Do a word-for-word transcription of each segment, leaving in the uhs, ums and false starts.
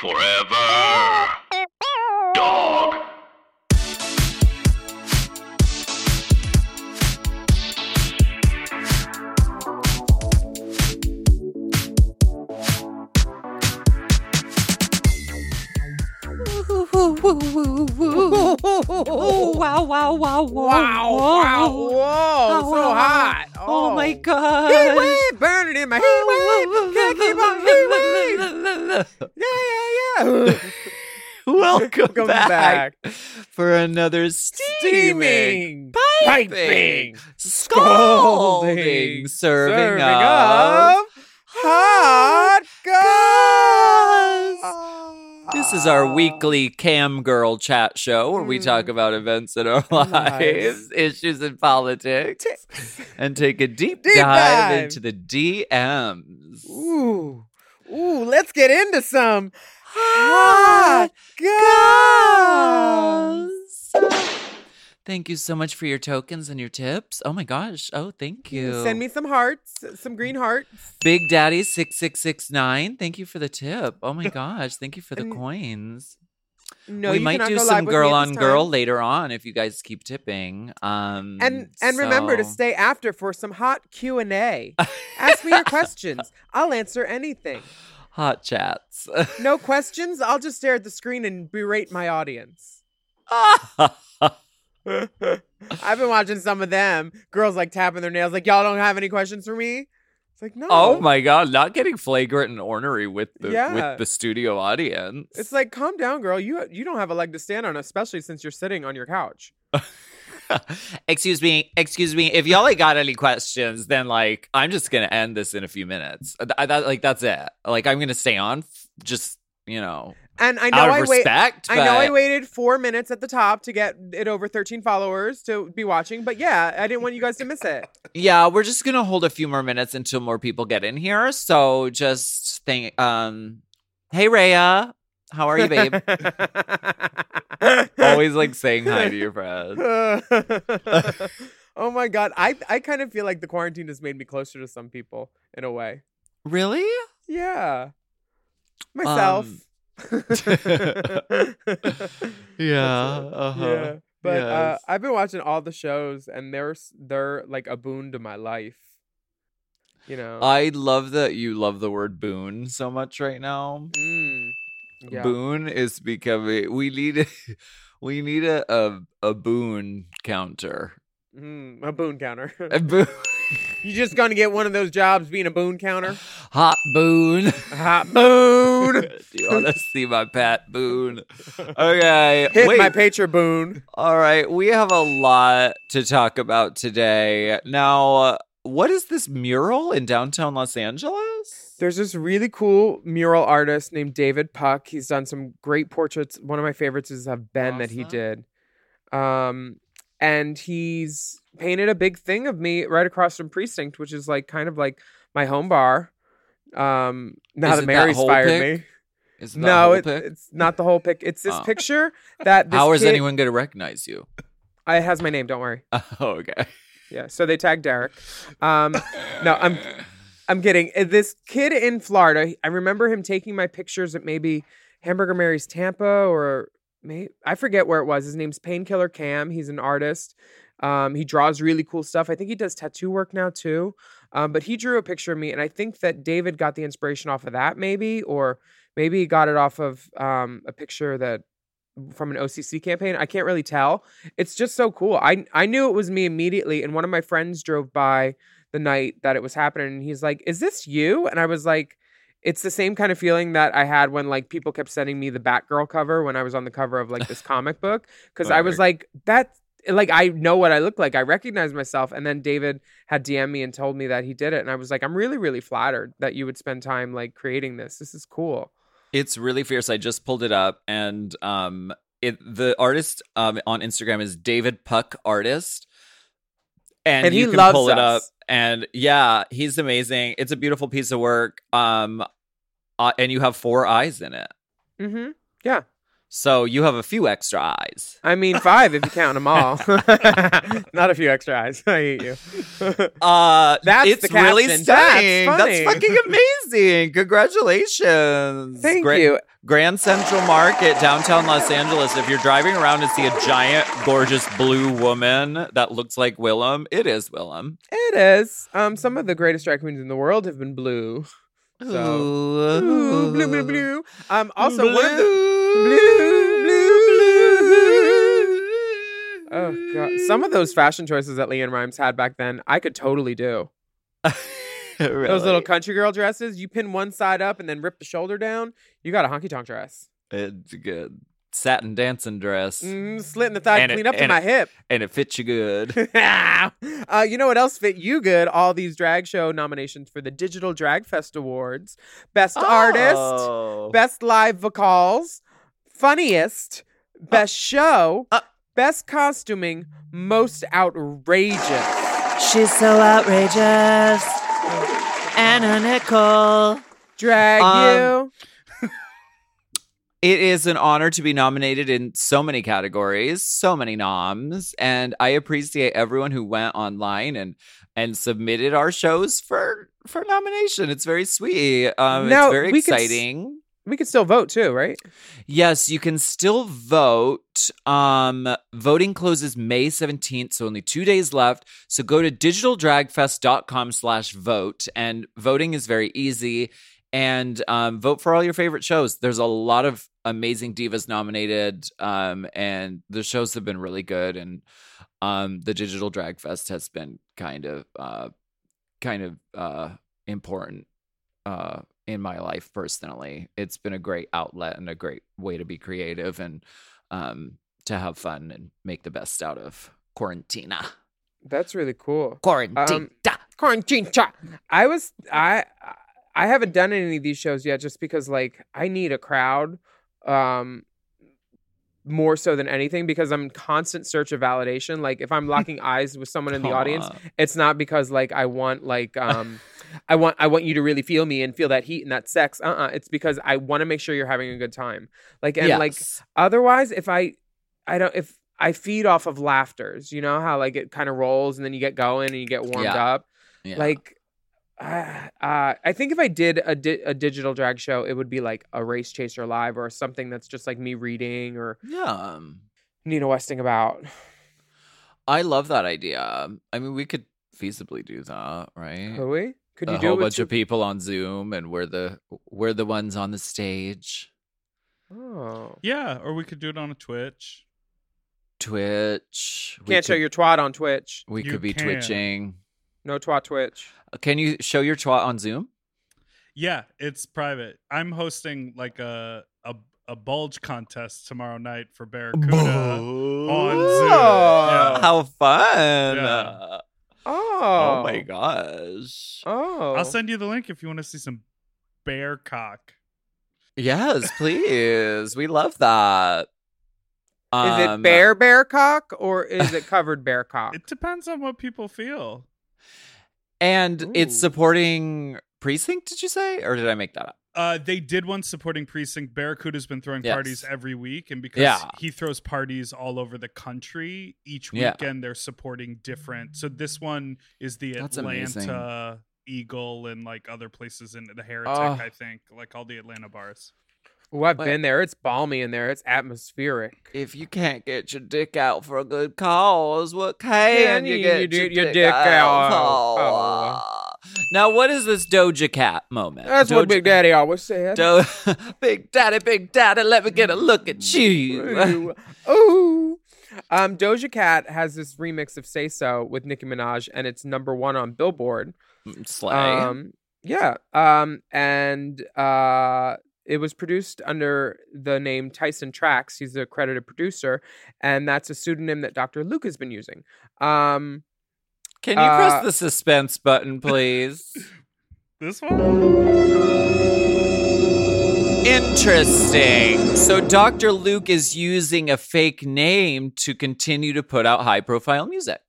Forever Dog. Wow, wow, wow, wow, wow, wow, so hot. Oh, oh my God. Heat wave, burning in my heat wave. Can't keep on heat wave. Yeah, yeah, yeah. Welcome, Welcome back. back for another steaming, steaming piping, piping, scalding, scalding serving, serving of hot goss. This is our weekly cam girl chat show where we talk about events in our lives, lives. Issues in politics, Tips. and take a deep, deep dive, dive into the D Ms. Ooh. Ooh, let's get into some hot goss. Thank you so much for your tokens and your tips. Oh my gosh. Oh, thank you. Send me some hearts, some green hearts. Big Daddy six six six nine. Thank you for the tip. Oh my gosh. Thank you for the coins. No, we you might do some girl on girl later on if you guys keep tipping. Um, and and so. remember to stay after for some hot Q and A. Ask me your questions. I'll answer anything. Hot chats. No questions. I'll just stare at the screen and berate my audience. I've been watching some of them. Girls like tapping their nails, like, y'all don't have any questions for me. It's like, no. Oh my God, not getting flagrant and ornery with the yeah. with the studio audience. It's like, calm down, girl. You you don't have a leg to stand on, especially since you're sitting on your couch. excuse me, excuse me. If y'all ain't got any questions, then like I'm just gonna end this in a few minutes. I, that, like that's it. Like I'm gonna stay on, just you know. And I know out of I respect, wait, but... I know I waited four minutes at the top to get it over thirteen followers to be watching, but yeah, I didn't want you guys to miss it. Yeah, we're just gonna hold a few more minutes until more people get in here. So just think, um, hey Raya, how are you, babe? Always like saying hi to your friends. Oh my God, I I kind of feel like the quarantine has made me closer to some people in a way. Really? Yeah. Myself. Um, yeah, uh-huh. yeah but yes. uh I've been watching all the shows and they're they're like a boon to my life, you know. I love that you love the word boon so much right now. mm. yeah. Boon is becoming, we need a, we need a a, a boon counter. Mm, a boon counter. A boon. You just gonna get one of those jobs being a boon counter? Hot boon. Hot boon. Do you want to see my Pat Boone? Okay. Hit Wait. my Patreon boon. All right. We have a lot to talk about today. Now, uh, what is this mural in downtown Los Angeles? There's this really cool mural artist named David Puck. He's done some great portraits. One of my favorites is of Ben awesome. that he did. Um... And he's painted a big thing of me right across from Precinct, which is like kind of like my home bar. Um, now Isn't that Mary's that fired pic? me. Isn't that no, it, it's not the whole pic. It's this oh. picture that this How is kid, anyone going to recognize you? It has my name. Don't worry. Oh, okay. Yeah. So they tagged Derek. Um, no, I'm I'm kidding. This kid in Florida, I remember him taking my pictures at maybe Hamburger Mary's Tampa or... I forget where it was. His name's Painkiller Cam. He's an artist. Um, he draws really cool stuff. I think he does tattoo work now, too. Um, but he drew a picture of me, and I think that David got the inspiration off of that, maybe, or maybe he got it off of um, a picture that from an O C C campaign. I can't really tell. It's just so cool. I I knew it was me immediately, and one of my friends drove by the night that it was happening, and he's like, "Is this you?" And I was like, it's the same kind of feeling that I had when, like, people kept sending me the Batgirl cover when I was on the cover of, like, this comic book. Because I was like, that's, like, I know what I look like. I recognize myself. And then David had D M'd me and told me that he did it. And I was like, I'm really, really flattered that you would spend time, like, creating this. This is cool. It's really fierce. I just pulled it up. And um, it the artist um, on Instagram is David Puck Artist. And, and you he can loves pull us. it up. And yeah, he's amazing. It's a beautiful piece of work. Um, uh, and you have four eyes in it. Mm-hmm. Yeah. So you have a few extra eyes. I mean, five if you count them all. Not a few extra eyes. I hate you. uh, That's it's the caption. Really stunning. That's, That's fucking amazing. Congratulations. Thank Gra- you. Grand Central Market, downtown Los Angeles. If you're driving around and see a giant, gorgeous blue woman that looks like Willam, it is Willam. It is. Um, some of the greatest drag queens in the world have been blue. So, ooh, ooh, blue, blue, blue. Um, also, blue. one of the... Blue, blue, blue. Oh, God. Some of those fashion choices that Leanne Rimes had back then, I could totally do. Really? Those little country girl dresses, you pin one side up and then rip the shoulder down, you got a honky-tonk dress. It's good. Satin dancing dress. Mm, slit in the thigh, and clean it, up to my it, hip. And it fits you good. uh, you know what else fit you good? All these drag show nominations for the Digital Drag Fest Awards. Best oh. Artist, Best Live Vocals, Funniest, Best uh, Show, uh, Best Costuming, Most Outrageous. She's so outrageous. Anna Nicole. Drag um, you. It is an honor to be nominated in so many categories, so many noms, and I appreciate everyone who went online and and submitted our shows for, for nomination. It's very sweet. Um, now, it's very exciting. We can still vote too, right? Yes, you can still vote. Um, voting closes May seventeenth, so only two days left. So go to digitaldragfest.com slash vote. And voting is very easy. And um, vote for all your favorite shows. There's a lot of amazing divas nominated. Um, and the shows have been really good. And um, the Digital Drag Fest has been kind of, uh, kind of uh, important. Uh, in my life personally, it's been a great outlet and a great way to be creative and um to have fun and make the best out of quarantina. That's really cool. Quarantina. Um, quarantina. I was I I haven't done any of these shows yet just because, like, I need a crowd um more so than anything, because I'm in constant search of validation. Like, if I'm locking eyes with someone in the Aww. audience, it's not because, like, I want, like, um I want I want you to really feel me and feel that heat and that sex. Uh-uh. It's because I want to make sure you're having a good time. Like, and yes. like, otherwise, if I, I don't, if I feed off of laughters, you know how, like, it kind of rolls and then you get going and you get warmed yeah. up. Yeah. Like, uh, uh, I think if I did a, di- a digital drag show, it would be like a Race Chaser Live or something that's just like me reading or yeah. Nina Westing about. I love that idea. I mean, we could feasibly do that, right? Could we? Could you a do whole it bunch two- of people on Zoom, and we're the we're the ones on the stage. Oh, yeah, or we could do it on a Twitch. Twitch. We Can't could, show your twat on Twitch. We you could be can. twitching. No twat Twitch. Can you show your twat on Zoom? Yeah, it's private. I'm hosting like a a, a bulge contest tomorrow night for Barracuda Ooh. on Zoom. Yeah. How fun! Yeah. Oh. oh my gosh. Oh. I'll send you the link if you want to see some bear cock. Yes, please. We love that. Um, is it bear bear cock or is it covered bear cock? It depends on what people feel. And Ooh. It's supporting Precinct, did you say? Or did I make that up? Uh, they did one supporting Precinct. Barracuda's been throwing yes. parties every week. And because yeah. he throws parties all over the country, each weekend yeah. they're supporting different. So this one is the That's Atlanta amazing. Eagle and like other places in the Heretic, oh. I think. Like all the Atlanta bars. Oh, I've Wait. been there. It's balmy in there. It's atmospheric. If you can't get your dick out for a good cause, what can, can you, you get you your, your dick, dick out, out for? Oh. Now, what is this Doja Cat moment? That's Doja what Big Daddy always said. Do- Big Daddy, Big Daddy, let me get a look at you. Ooh. Um, Doja Cat has this remix of Say So with Nicki Minaj, and it's number one on Billboard. Slay. Um, yeah. Um, and uh, it was produced under the name Tyson Tracks. He's the accredited producer, and that's a pseudonym that Doctor Luke has been using. Um, Can you uh, press the suspense button, please? This one? Interesting. So Doctor Luke is using a fake name to continue to put out high-profile music.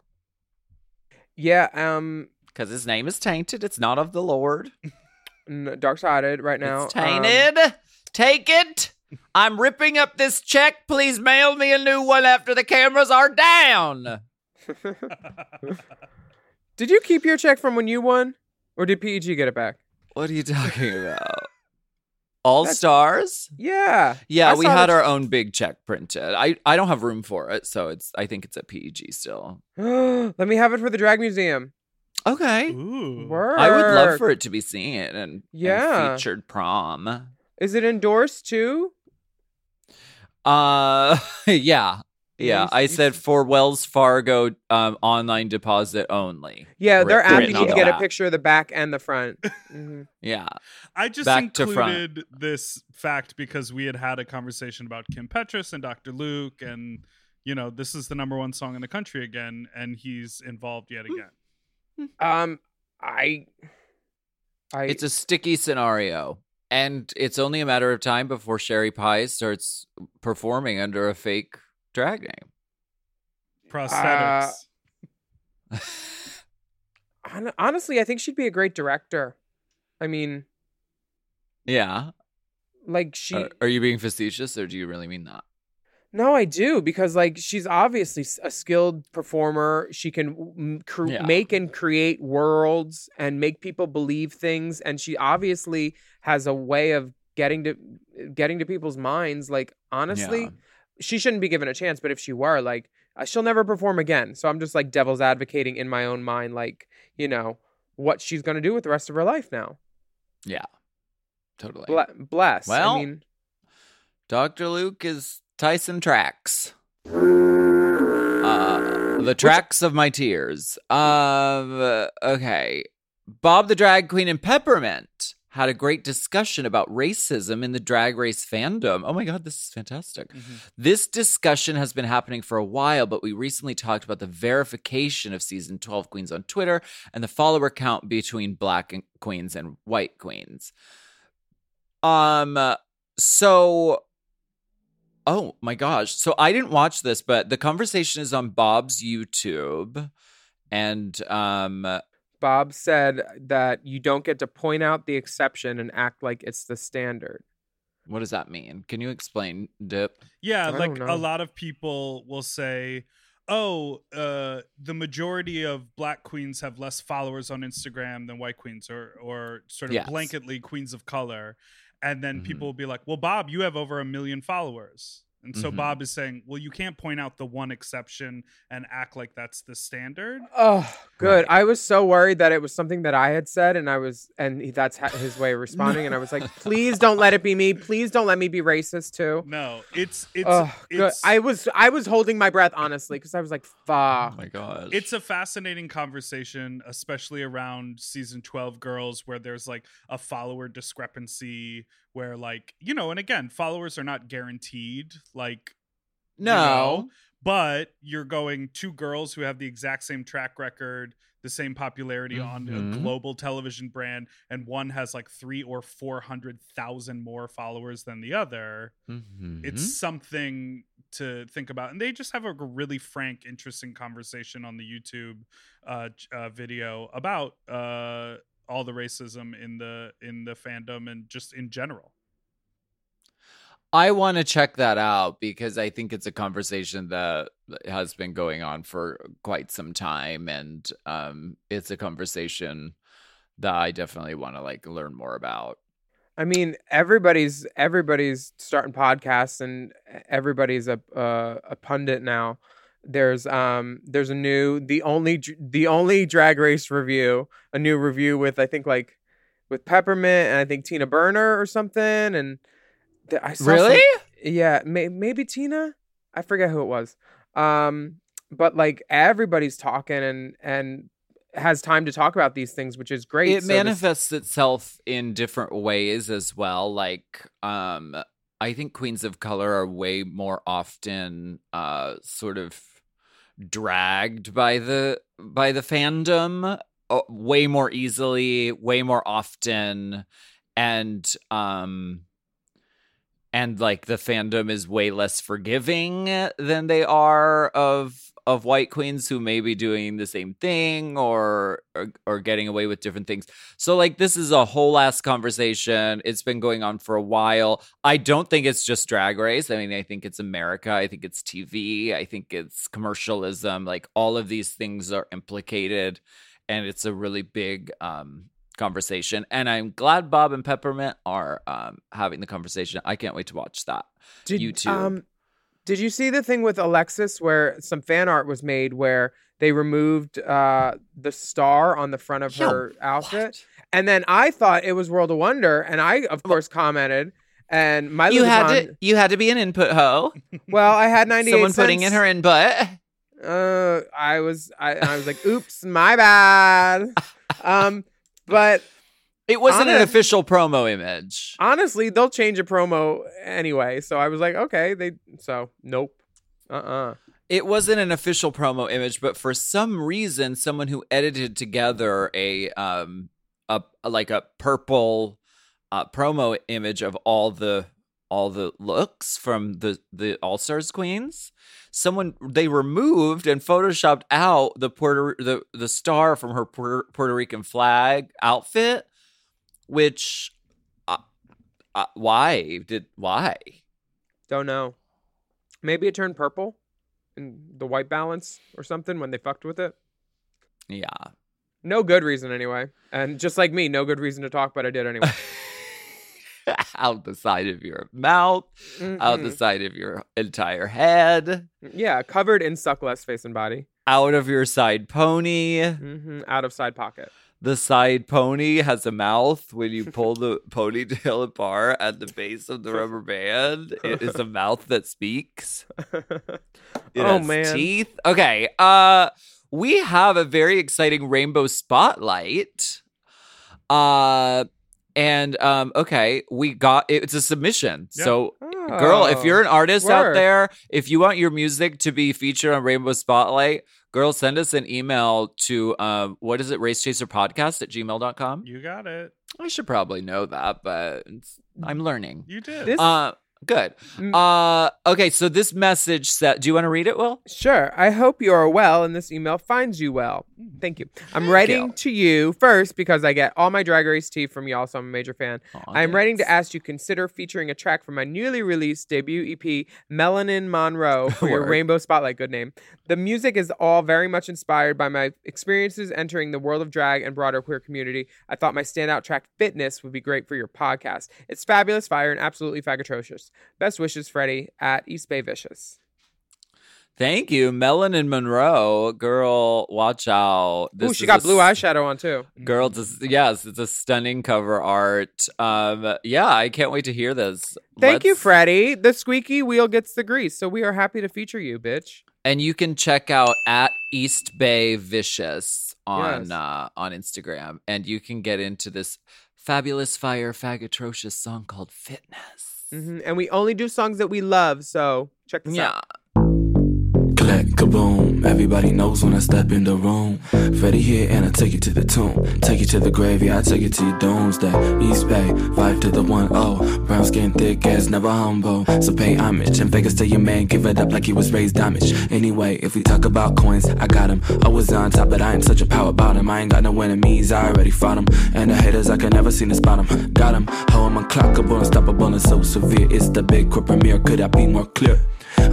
Yeah, um... because his name is tainted. It's not of the Lord. Dark-sided right now. It's tainted. Um, Take it. I'm ripping up this check. Please mail me a new one after the cameras are down. Did you keep your check from when you won? Or did P E G get it back? What are you talking about? All-Stars? Yeah. Yeah, I we had our own big check printed. I, I don't have room for it, so it's I think it's at P E G still. Let me have it for the Drag Museum. Okay. Ooh. Work. I would love for it to be seen and, yeah. and featured prom. Is it endorsed too? Uh, yeah. Yeah, I said for Wells Fargo um, online deposit only. Yeah, they're asking you to get a picture of the back and the front. Mm-hmm. Yeah. I just back included this fact because we had had a conversation about Kim Petras and Doctor Luke and, you know, this is the number one song in the country again and he's involved yet again. Um, I, I... It's a sticky scenario. And it's only a matter of time before Sherry Pie starts performing under a fake drag name. Prosthetics. Uh, honestly, I think she'd be a great director. I mean, yeah. Like she. Are, are you being facetious, or do you really mean that? No, I do because like she's obviously a skilled performer. She can cr- yeah. make and create worlds and make people believe things, and she obviously has a way of getting to getting to people's minds. Like honestly. Yeah. She shouldn't be given a chance, but if she were, like, she'll never perform again. So I'm just, like, devil's advocating in my own mind, like, you know, what she's going to do with the rest of her life now. Yeah, totally. Bla- bless. Well, I mean, Doctor Luke is Tyson Tracks. Uh, the tracks which- of my tears. Um, okay. Bob the Drag Queen and Peppermint had a great discussion about racism in the Drag Race fandom. Oh my God, this is fantastic. Mm-hmm. This discussion has been happening for a while, but we recently talked about the verification of season twelve queens on Twitter and the follower count between black queens and white queens. Um, so, oh my gosh. So I didn't watch this, but the conversation is on Bob's YouTube and, um, Bob said that you don't get to point out the exception and act like it's the standard. What does that mean? Can you explain, Dip? Yeah, I like a lot of people will say, oh, uh, the majority of black queens have less followers on Instagram than white queens or, or sort of yes. blanketly queens of color. And then mm-hmm. people will be like, well, Bob, you have over a million followers. And so mm-hmm. Bob is saying, well, you can't point out the one exception and act like that's the standard. Oh, good. Right. I was so worried that it was something that I had said and I was and that's his way of responding. And I was like, please don't let it be me. Please don't let me be racist, too. No, it's it's, oh, it's good. I was I was holding my breath, honestly, because I was like, fuck. Oh, my gosh. It's a fascinating conversation, especially around season twelve girls, where there's like a follower discrepancy where like, you know, and again, followers are not guaranteed. Like, no, you know, but you're going two girls who have the exact same track record, the same popularity mm-hmm. on a global television brand, and one has like three or four hundred thousand more followers than the other. Mm-hmm. It's something to think about, and they just have a really frank, interesting conversation on the YouTube uh, uh, video about uh, all the racism in the in the fandom and just in general. I want to check that out because I think it's a conversation that has been going on for quite some time. And um, it's a conversation that I definitely want to like learn more about. I mean, everybody's everybody's starting podcasts and everybody's a, uh, a pundit now. There's um there's a new the only the only Drag Race review, a new review with I think like with Peppermint and I think Tina Burner or something, and th- I saw really some, yeah may- maybe Tina, I forget who it was, um but like everybody's talking and and has time to talk about these things, which is great. It so manifests this- itself in different ways as well, like um I think queens of color are way more often uh sort of dragged by the by the fandom uh, way more easily, way more often, and um and like the fandom is way less forgiving than they are of of white queens who may be doing the same thing or, or or getting away with different things. So like this is a whole ass conversation. It's been going on for a while. I don't think it's just Drag Race. I mean, I think it's America. I think it's T V. I think it's commercialism. Like all of these things are implicated, and it's a really big um, conversation. And I'm glad Bob and Peppermint are um, having the conversation. I can't wait to watch that. Did, YouTube. Um- Did you see the thing with Alexis where some fan art was made where they removed uh, the star on the front of Yo, her outfit? What? And then I thought it was World of Wonder, and I of course commented. And my you had on, to you had to be an input hoe. Well, I had ninety-eight Someone cents. Putting in her input. Uh, I was I, I was like, oops, my bad. Um, but it wasn't Honest, an official promo image. Honestly, they'll change a promo anyway. So I was like, okay, they. So nope. Uh-uh. It wasn't an official promo image, but for some reason, someone who edited together a um a like a purple uh, promo image of all the all the looks from the the All-Stars queens. Someone they removed and photoshopped out the Puerto the the star from her Puerto, Puerto Rican flag outfit. Which, uh, uh, why did why? Don't know. Maybe it turned purple, in the white balance or something when they fucked with it. Yeah, no good reason anyway. And just like me, no good reason to talk, but I did anyway. Out the side of your mouth, Mm-mm. out the side of your entire head. Yeah, covered in suckless face and body. Out of your side pony. Mm-hmm. Out of side pocket. The side pony has a mouth. When you pull the ponytail apart at the base of the rubber band, it is a mouth that speaks. It oh, has man. Teeth. Okay. Uh, we have a very exciting Rainbow Spotlight. Uh, and, um, okay, we got it's a submission. Yep. So, oh, girl, if you're an artist word. out there, if you want your music to be featured on Rainbow Spotlight, girl, send us an email to, um, what is it, race chaser podcast at gmail dot com? You got it. I should probably know that, but I'm learning. You did. This... Uh, good. Uh, okay, so this message set, do you want to read it, Will? Sure. I hope you are well and this email finds you well. Thank you. I'm Thank writing you. to you first because I get all my Drag Race tea from y'all, so I'm a major fan. Aww, I'm thanks. writing to ask you consider featuring a track from my newly released debut E P, Melanin Monroe, for your Rainbow Spotlight, good name. The music is all very much inspired by my experiences entering the world of drag and broader queer community. I thought my standout track, Fitness, would be great for your podcast. It's fabulous, fire, and absolutely fagatrocious. Best wishes, Freddie, at East Bay Vicious. Thank you, Melanin Monroe. Girl, watch out. This Ooh, she got blue st- eyeshadow on, too. Girl, this, yes, it's a stunning cover art. Um, yeah, I can't wait to hear this. Thank Let's... you, Freddie. The squeaky wheel gets the grease, so we are happy to feature you, bitch. And you can check out at East Bay Vicious on yes. uh, on Instagram, and you can get into this fabulous, fire, fagatrocious song called Fitness. Mm-hmm. And we only do songs that we love, so check this yeah. out. Clack, kaboom, everybody knows when I step in the room. Freddy here and I take you to the tomb. Take you to the graveyard, take you to your doomsday. East Bay, vibe to the one oh. Brown skin, thick ass, never humble. So pay homage and fake us to your man. Give it up like he was raised damage. Anyway, if we talk about coins, I got him. I was on top, but I ain't such a power bottom. I ain't got no enemies, I already fought him. And the haters, I can never seem to spot him. Got him, how I'm unclockable, unstoppable, and so severe. It's the big corporate mirror, could I be more clear?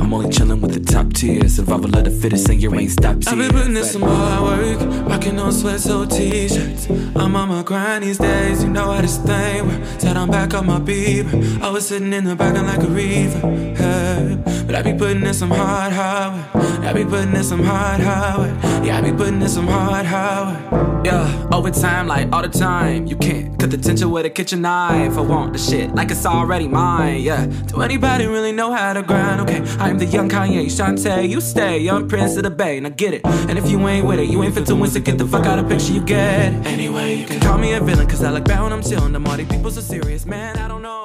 I'm only chilling with the top tier. Survival of the fittest, and you ain't stopped here. I've been putting in some hard work, rocking on sweats or t-shirts. I'm on my grind these days, you know how this thing works. Said I'm back on my Bieber, I was sitting in the back and like a reaver, hey. But I be putting in some hard, hard work. I be putting in some hard, hard work. Yeah, I be putting in some hard, hard work. Yeah, overtime like all the time. You can't cut the tension with a kitchen knife. I want the shit like it's already mine, yeah. Do anybody really know how to grind? Okay, I'm the young Kanye, Shantae, you stay. Young Prince of the Bay, now get it. And if you ain't with it, you ain't fit to win, so get the fuck out of picture, you get it. Anyway, you can call me a villain, cause I look back when I'm chillin'. The Marty people so serious, man, I don't know.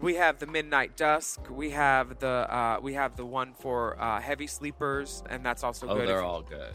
We have the Midnight Dusk. We have the uh, we have the one for uh, heavy sleepers, and that's also oh, good. Oh, they're if, all good.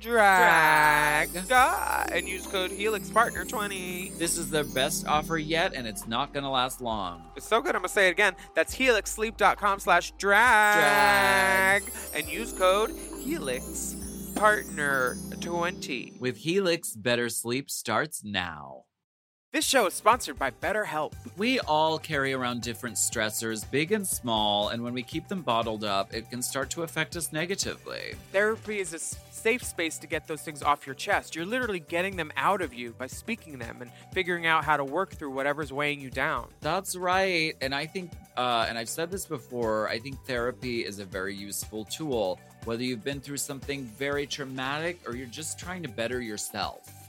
Drag. Drag and use code Helix Partner twenty. This is their best offer yet, and it's not gonna last long. It's so good, I'm gonna say it again. That's helix sleep dot com slash drag. drag and use code Helix Partner twenty. With Helix, better sleep starts now. This show is sponsored by BetterHelp. We all carry around different stressors, big and small, and when we keep them bottled up, it can start to affect us negatively. Therapy is a safe space to get those things off your chest. You're literally getting them out of you by speaking them and figuring out how to work through whatever's weighing you down. That's right. And I think, uh, and I've said this before, I think therapy is a very useful tool, whether you've been through something very traumatic or you're just trying to better yourself.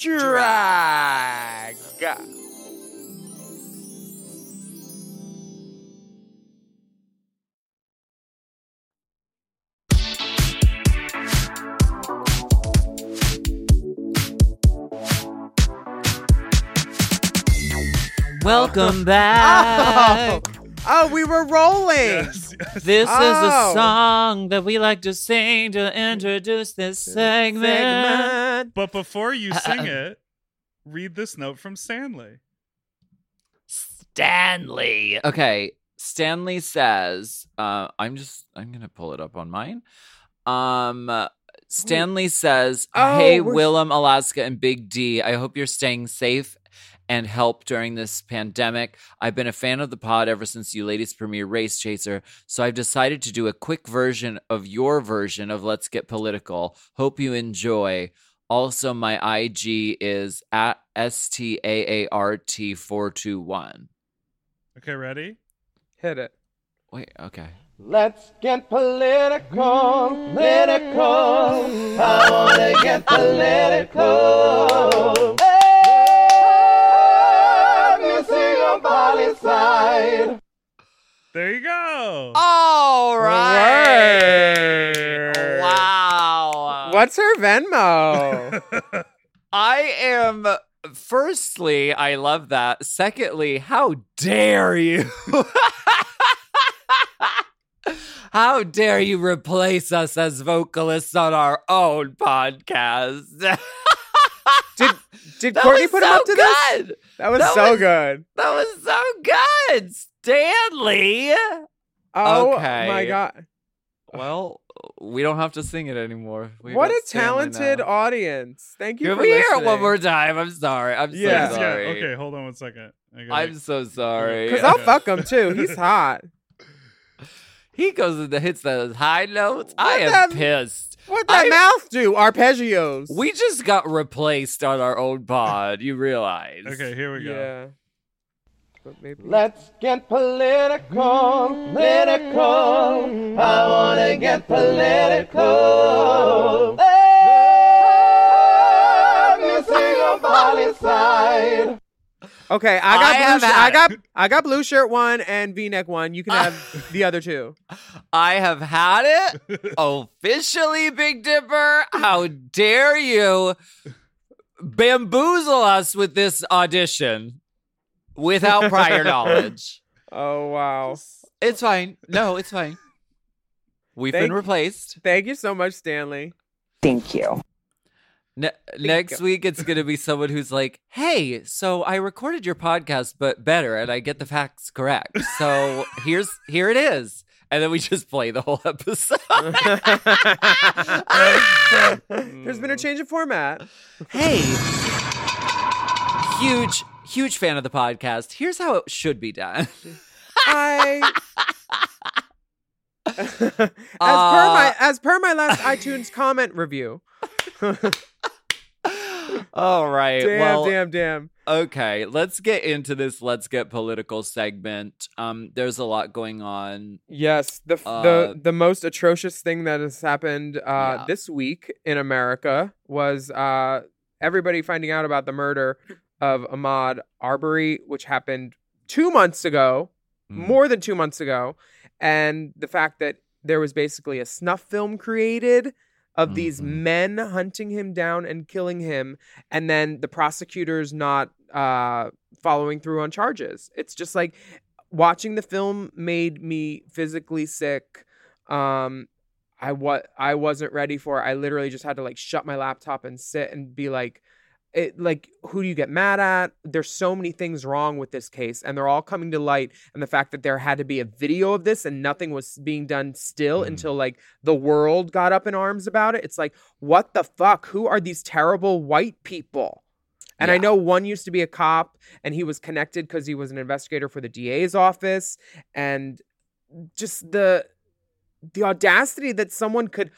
Drag. Welcome back. Oh. Oh, we were rolling. Yes, yes. This oh. is a song that we like to sing to introduce this segment. But before you sing uh, it, read this note from Stanley. Stanley. Okay. Stanley says, uh, I'm just, I'm going to pull it up on mine. Um, uh, Stanley Ooh. says, hey, oh, Willam, Alaska, and Big D, I hope you're staying safe and help during this pandemic. I've been a fan of the pod ever since you ladies premiere Race Chaser, so I've decided to do a quick version of your version of Let's Get Political. Hope you enjoy. Also, my I G is at S T A A R T four two one. Okay, ready? Hit it. Wait, okay. Let's get political, political. I wanna get political. Side. There you go. All right. Wow. What's her Venmo? I am... Firstly, I love that. Secondly, how dare you? How dare you replace us as vocalists on our own podcast? Did did that Courtney put so him up to good. This? That was that so was, good. That was so good, Stanley. Oh okay. My god. Well, we don't have to sing it anymore. We've what a talented now. Audience. Thank you Can for we listening. Hear it one more time? I'm sorry. I'm yeah. so sorry. Yeah. Okay, hold on one second. Gotta... I'm so sorry. Because I'll fuck him too. He's hot. He goes and hits those high notes. What I am that, pissed. What'd that I, mouth do? Arpeggios. We just got replaced on our own pod. You realize. Okay, here we go. Yeah. Maybe. Let's get political, political. I wanna get political. Every single body side. Okay, I got I blue shirt. I got I got blue shirt one and V-neck one. You can have the other two. I have had it officially, Big Dipper. How dare you bamboozle us with this audition? Without prior knowledge. Oh, wow. It's fine. No, it's fine. We've thank, been replaced. Thank you so much, Stanley. Thank you. Ne- Thank next you. Week, it's going to be someone who's like, hey, so I recorded your podcast, but better, and I get the facts correct. So here's here it is. And then we just play the whole episode. There's been a change of format. Hey. Huge... Huge fan of the podcast. Here's how it should be done. I, as, uh, per my, as per my last iTunes comment review. All right. Damn, well, damn, damn. Okay, let's get into this. Let's get political segment. Um, there's a lot going on. Yes, the uh, the the most atrocious thing that has happened uh, yeah. this week in America was uh, everybody finding out about the murder of Ahmaud Arbery, which happened two months ago, mm. more than two months ago. And the fact that there was basically a snuff film created of mm-hmm. these men hunting him down and killing him. And then the prosecutors not uh, following through on charges. It's just like watching the film made me physically sick. Um, I, wa- I wasn't ready for it. I literally just had to like shut my laptop and sit and be like, It, like, who do you get mad at? There's so many things wrong with this case, and they're all coming to light. And the fact that there had to be a video of this and nothing was being done still mm. until, like, the world got up in arms about it. It's like, what the fuck? Who are these terrible white people? And yeah. I know one used to be a cop, and he was connected because he was an investigator for the D A's office. And just the the audacity that someone could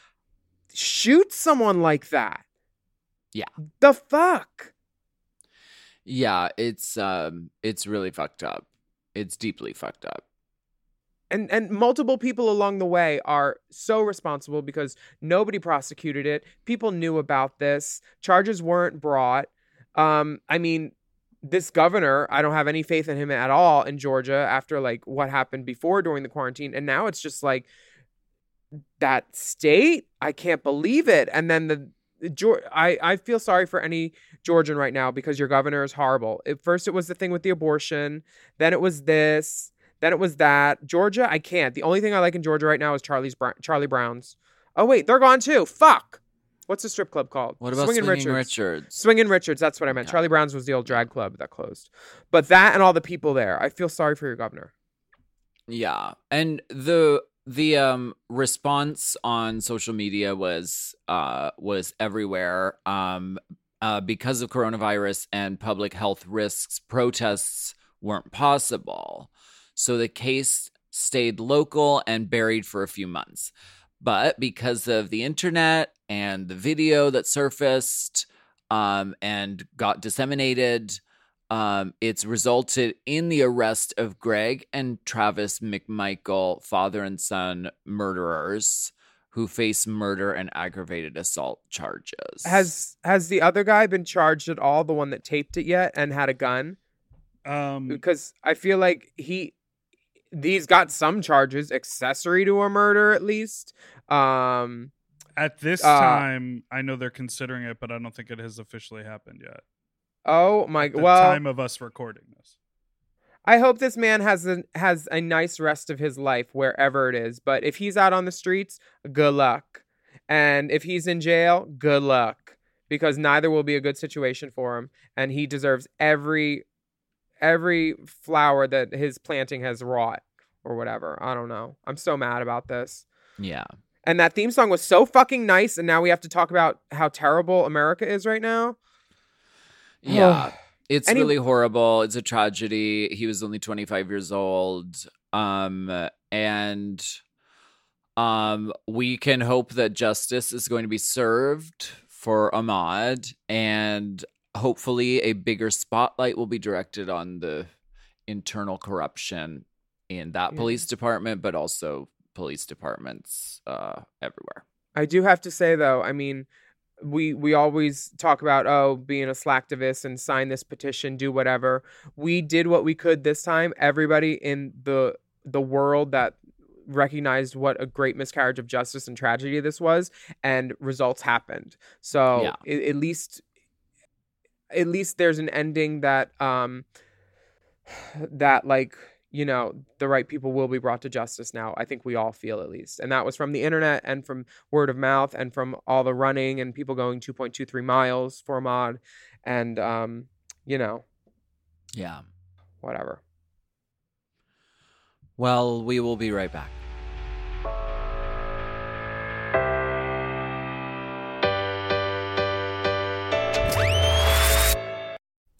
shoot someone like that. Yeah. The fuck? Yeah, it's um it's really fucked up. It's deeply fucked up. And and multiple people along the way are so responsible because nobody prosecuted it. People knew about this. Charges weren't brought. Um I mean, this governor, I don't have any faith in him at all in Georgia after like what happened before during the quarantine, and now it's just like that state? I can't believe it. And then the I, I feel sorry for any Georgian right now because your governor is horrible. At first, it was the thing with the abortion. Then it was this. Then it was that. Georgia, I can't. The only thing I like in Georgia right now is Charlie's Bra- Charlie Brown's. Oh, wait. They're gone, too. Fuck. What's the strip club called? What about Swinging, Swinging Richards? Richards? Swinging Richards. That's what I meant. Yeah. Charlie Brown's was the old drag club that closed. But that and all the people there. I feel sorry for your governor. Yeah. And the... The um, response on social media was uh, was everywhere. Um, uh, because of coronavirus and public health risks, protests weren't possible. So the case stayed local and buried for a few months. But because of the internet and the video that surfaced um, and got disseminated, Um, it's resulted in the arrest of Greg and Travis McMichael, father and son murderers, who face murder and aggravated assault charges. Has has the other guy been charged at all, the one that taped it yet and had a gun? Um, because I feel like he these got some charges, accessory to a murder at least. Um, At this uh, time, I know they're considering it, but I don't think it has officially happened yet. Oh my! At the well, time of us recording this. I hope this man has a, has a nice rest of his life wherever it is. But if he's out on the streets, good luck. And if he's in jail, good luck. Because neither will be a good situation for him. And he deserves every every flower that his planting has wrought or whatever. I don't know. I'm so mad about this. Yeah. And that theme song was so fucking nice. And now we have to talk about how terrible America is right now. Yeah. It's and really he, horrible. It's a tragedy. He was only twenty-five years old. Um, and um, we can hope that justice is going to be served for Ahmad. And hopefully a bigger spotlight will be directed on the internal corruption in that yeah. police department, but also police departments uh, everywhere. I do have to say, though, I mean... We we always talk about, oh, being a slacktivist and sign this petition, do whatever. We did what we could this time. Everybody in the the world that recognized what a great miscarriage of justice and tragedy this was, and results happened. So yeah. it, at least at least there's an ending that um that like, you know, the right people will be brought to justice now. I think we all feel at least. And that was from the internet and from word of mouth and from all the running and people going two point two three miles for Ahmad. And, um, you know. Yeah. Whatever. Well, we will be right back.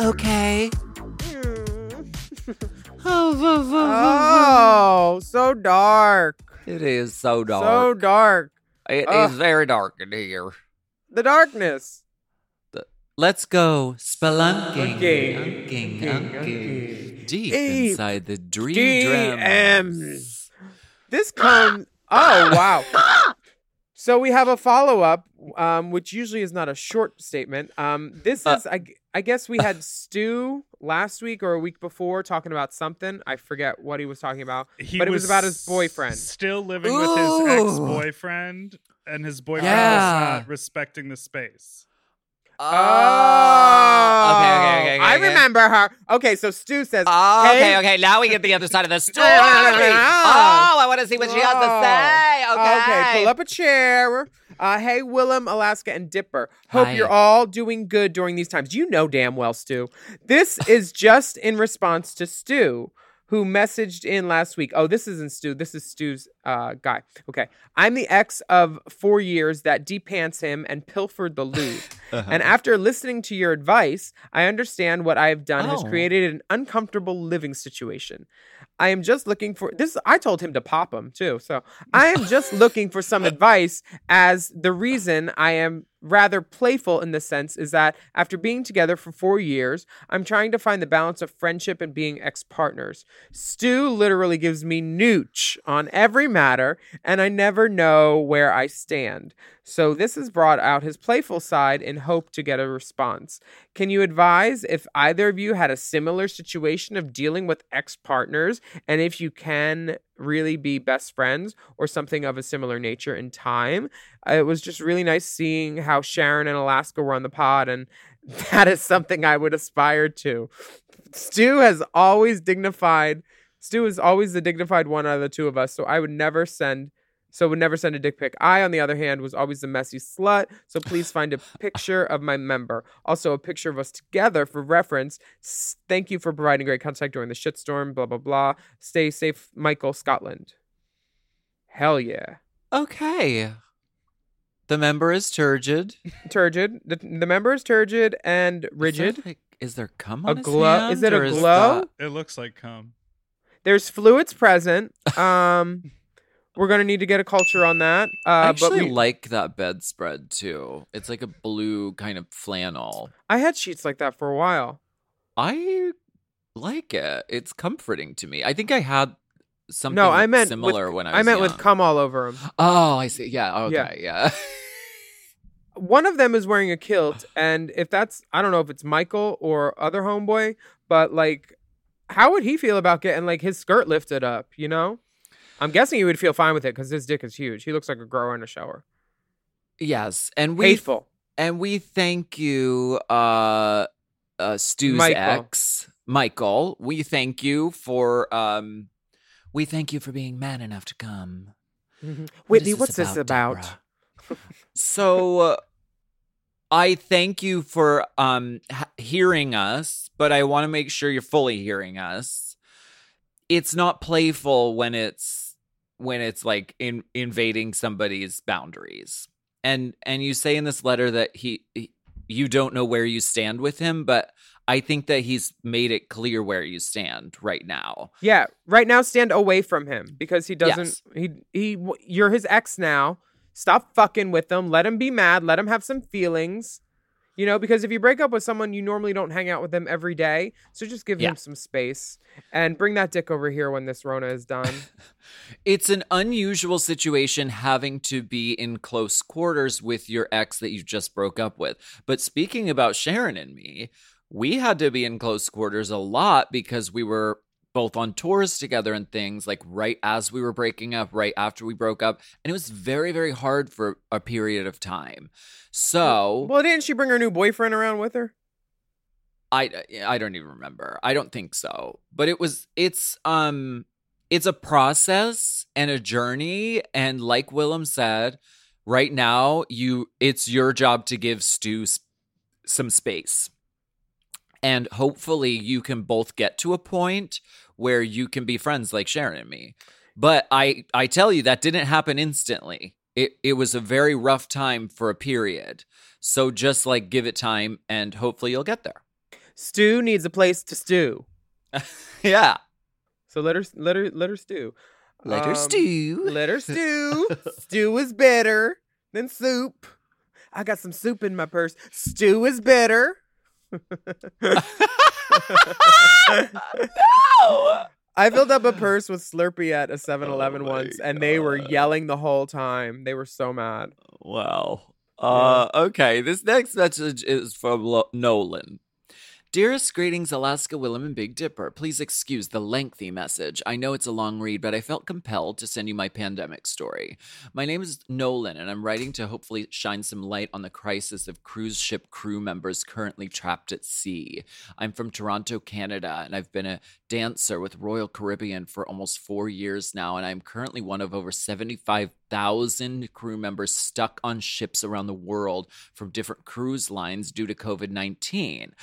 Okay. Oh, so dark. It is so dark. So dark. It Ugh. is very dark in here. The darkness. The, let's go spelunking. Unking. Unking. Unking. Unking. Deep, Deep inside the dream D Ms. This comes... Oh, wow. So we have a follow-up, um, which usually is not a short statement. Um, this is, uh, I, I guess we had uh, Stu last week or a week before talking about something. I forget what he was talking about, he but it was, was about his boyfriend. Still living Ooh. with his ex-boyfriend, and his boyfriend yeah. was not respecting the space. Oh, okay, okay, okay, okay, I okay. remember her. Okay, so Stu says, oh, hey. okay, okay, now we get the other side of the story. Oh, I want to see what she has to say. Okay. Okay, pull up a chair. Uh, hey, Willam, Alaska, and Dipper. Hope Hi. you're all doing good during these times. You know damn well, Stu. This is just in response to Stu, who messaged in last week. Oh, this isn't Stu. This is Stu's uh, guy. Okay. I'm the ex of four years that de-pants him and pilfered the Louvre. uh-huh. And after listening to your advice, I understand what I have done oh. has created an uncomfortable living situation. I am just looking for... this. I told him to pop him, too. So I am just looking for some advice, as the reason I am... rather playful in the sense is that after being together for four years, I'm trying to find the balance of friendship and being ex-partners. Stu literally gives me nooch on every matter, and I never know where I stand. So this has brought out his playful side in hope to get a response. Can you advise if either of you had a similar situation of dealing with ex-partners, and if you can really be best friends or something of a similar nature in time? It was just really nice seeing how Sharon and Alaska were on the pod, and that is something I would aspire to. Stu has always dignified. Stu is always the dignified one out of the two of us, so I would never send... So would never send a dick pic. I, on the other hand, was always the messy slut. So please find a picture of my member. Also, a picture of us together for reference. S- thank you for providing great contact during the shitstorm. Blah, blah, blah. Stay safe, Michael, Scotland. Hell yeah. Okay. The member is turgid. Turgid. The, the member is turgid and rigid. Like, is there cum on a his glow? Hand? Is it a glow? That... It looks like cum. There's fluids present. Um, we're gonna need to get a culture on that. Uh, I actually but we... like that bedspread too. It's like a blue kind of flannel. I had sheets like that for a while. I like it. It's comforting to me. I think I had something no, I meant similar with, when I was I meant young. With cum all over them. Oh, I see. Yeah. Okay. Yeah. yeah. One of them is wearing a kilt, and if that's, I don't know if it's Michael or other homeboy, but like, how would he feel about getting like his skirt lifted up, you know? I'm guessing he would feel fine with it because his dick is huge. He looks like a grower in a shower. Yes. And we, Hateful. And we thank you, uh, uh, Stu's Michael. ex, Michael. We thank you for, um, we thank you for being man enough to come. Mm-hmm. Whitney, what's this about? So, uh, I thank you for um, ha- hearing us, but I want to make sure you're fully hearing us. It's not playful when it's when it's like in, invading somebody's boundaries. And and you say in this letter that he, he you don't know where you stand with him, but I think that he's made it clear where you stand right now. Yeah, right now stand away from him because he doesn't. Yes. He he you're his ex now. Stop fucking with them. Let them be mad. Let them have some feelings, you know, because if you break up with someone, you normally don't hang out with them every day. So just give yeah. them some space and bring that dick over here when this Rona is done. It's an unusual situation having to be in close quarters with your ex that you just broke up with. But speaking about Sharon and me, we had to be in close quarters a lot because we were both on tours together and things, like right as we were breaking up, right after we broke up. And it was very, very hard for a period of time. So... Well, didn't she bring her new boyfriend around with her? I, I don't even remember. I don't think so. But it was... It's um, it's a process and a journey. And like Willam said, right now, you it's your job to give Stu sp- some space. And hopefully you can both get to a point where you can be friends like Sharon and me. But I, I tell you, that didn't happen instantly. It it was a very rough time for a period. So just like give it time and hopefully you'll get there. Stu needs a place to stew. Yeah. So let her let her let her stew. Let um, her stew. Let her stew. Stew is better than soup. I got some soup in my purse. Stew is better. No! I filled up a purse with Slurpee at a seven eleven oh once, God. And they were yelling the whole time. They were so mad. Wow. Uh, yeah. Okay, this next message is from Lo- Nolan. Dearest greetings, Alaska, Willam, and Big Dipper. Please excuse the lengthy message. I know it's a long read, but I felt compelled to send you my pandemic story. My name is Nolan, and I'm writing to hopefully shine some light on the crisis of cruise ship crew members currently trapped at sea. I'm from Toronto, Canada, and I've been a dancer with Royal Caribbean for almost four years now, and I'm currently one of over seventy-five thousand crew members stuck on ships around the world from different cruise lines due to covid nineteen.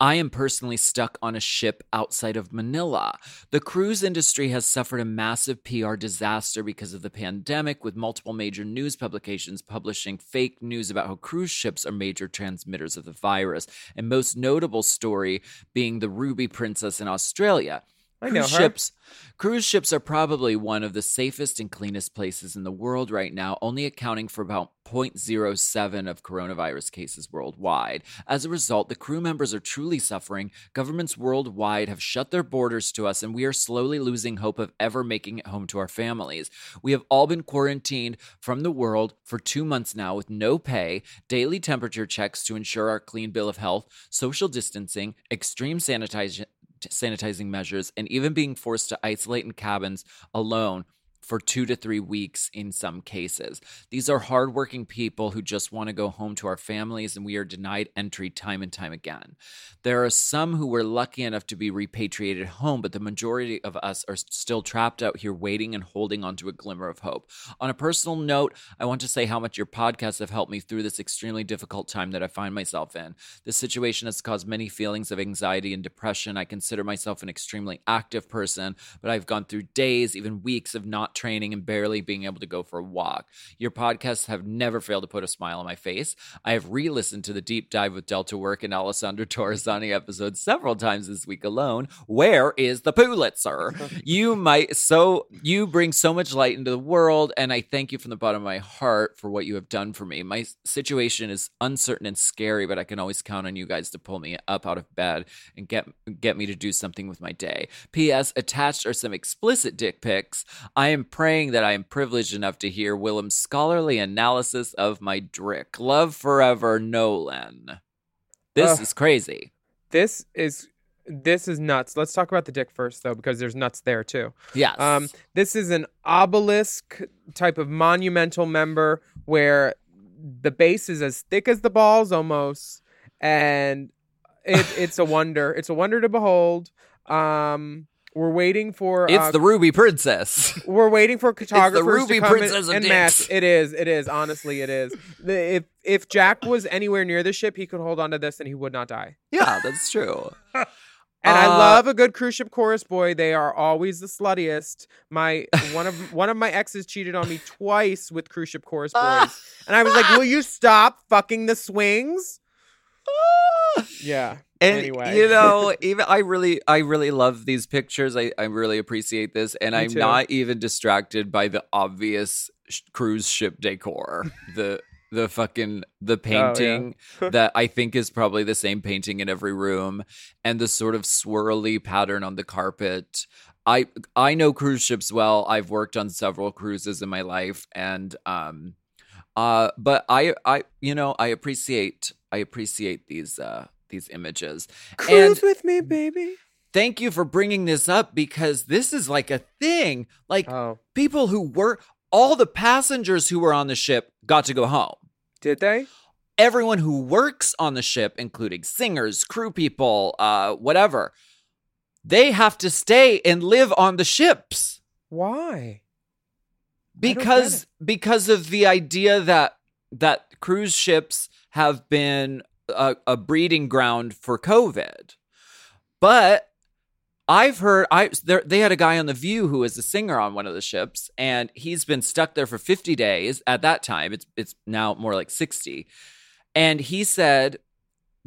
I am personally stuck on a ship outside of Manila. The cruise industry has suffered a massive P R disaster because of the pandemic, with multiple major news publications publishing fake news about how cruise ships are major transmitters of the virus, and most notable story being the Ruby Princess in Australia. I know her. Cruise ships, cruise ships are probably one of the safest and cleanest places in the world right now, only accounting for about zero point zero seven of coronavirus cases worldwide. As a result, the crew members are truly suffering. Governments worldwide have shut their borders to us, and we are slowly losing hope of ever making it home to our families. We have all been quarantined from the world for two months now with no pay, daily temperature checks to ensure our clean bill of health, social distancing, extreme sanitization, sanitizing measures, and even being forced to isolate in cabins alone for two to three weeks in some cases. These are hardworking people who just want to go home to our families, and we are denied entry time and time again. There are some who were lucky enough to be repatriated home, but the majority of us are still trapped out here waiting and holding on to a glimmer of hope. On a personal note, I want to say how much your podcasts have helped me through this extremely difficult time that I find myself in. This situation has caused many feelings of anxiety and depression. I consider myself an extremely active person, but I've gone through days, even weeks of not training and barely being able to go for a walk. Your podcasts have never failed to put a smile on my face. I have re-listened to the Deep Dive with Delta Work and Alessandra Torresani episode several times this week alone. Where is the Pulitzer? You might so you bring so much light into the world, and I thank you from the bottom of my heart for what you have done for me. My situation is uncertain and scary, but I can always count on you guys to pull me up out of bed and get get me to do something with my day. P S. Attached are some explicit dick pics. I am praying that I am privileged enough to hear Willam's scholarly analysis of my drick. Love forever, Nolan. This uh, is crazy. This is this is nuts. Let's talk about the dick first, though, because there's nuts there too. Yes. Um, this is an obelisk type of monumental member where the base is as thick as the balls almost, and it, it's a wonder. It's a wonder to behold. Um, we're waiting for... Uh, it's the Ruby Princess. We're waiting for cartographers the Ruby to come Princess and, and match. It is. It is. Honestly, it is. The, if if Jack was anywhere near the ship, he could hold on to this and he would not die. Yeah, that's true. and uh, I love a good cruise ship chorus boy. They are always the sluttiest. My one of one of my exes cheated on me twice with cruise ship chorus boys. and I was like, will you stop fucking the swings? yeah. And, anyway. you know, even I really, I really love these pictures. I, I really appreciate this. And Me I'm too. Not even distracted by the obvious sh- cruise ship decor, the the fucking the painting oh, yeah. that I think is probably the same painting in every room, and the sort of swirly pattern on the carpet. I I know cruise ships well. I've worked on several cruises in my life. And um, uh, but I, I, you know, I appreciate I appreciate these uh. these images. Cruise and with me, baby. Thank you for bringing this up, because this is like a thing. Like oh. people who were, all the passengers who were on the ship got to go home. Did they? Everyone who works on the ship, including singers, crew people, uh, whatever, they have to stay and live on the ships. Why? Because because of the idea that that cruise ships have been A, a breeding ground for COVID. But I've heard I there, they had a guy on The View who was a singer on one of the ships, and he's been stuck there for fifty days. At that time, it's it's now more like sixty. And he said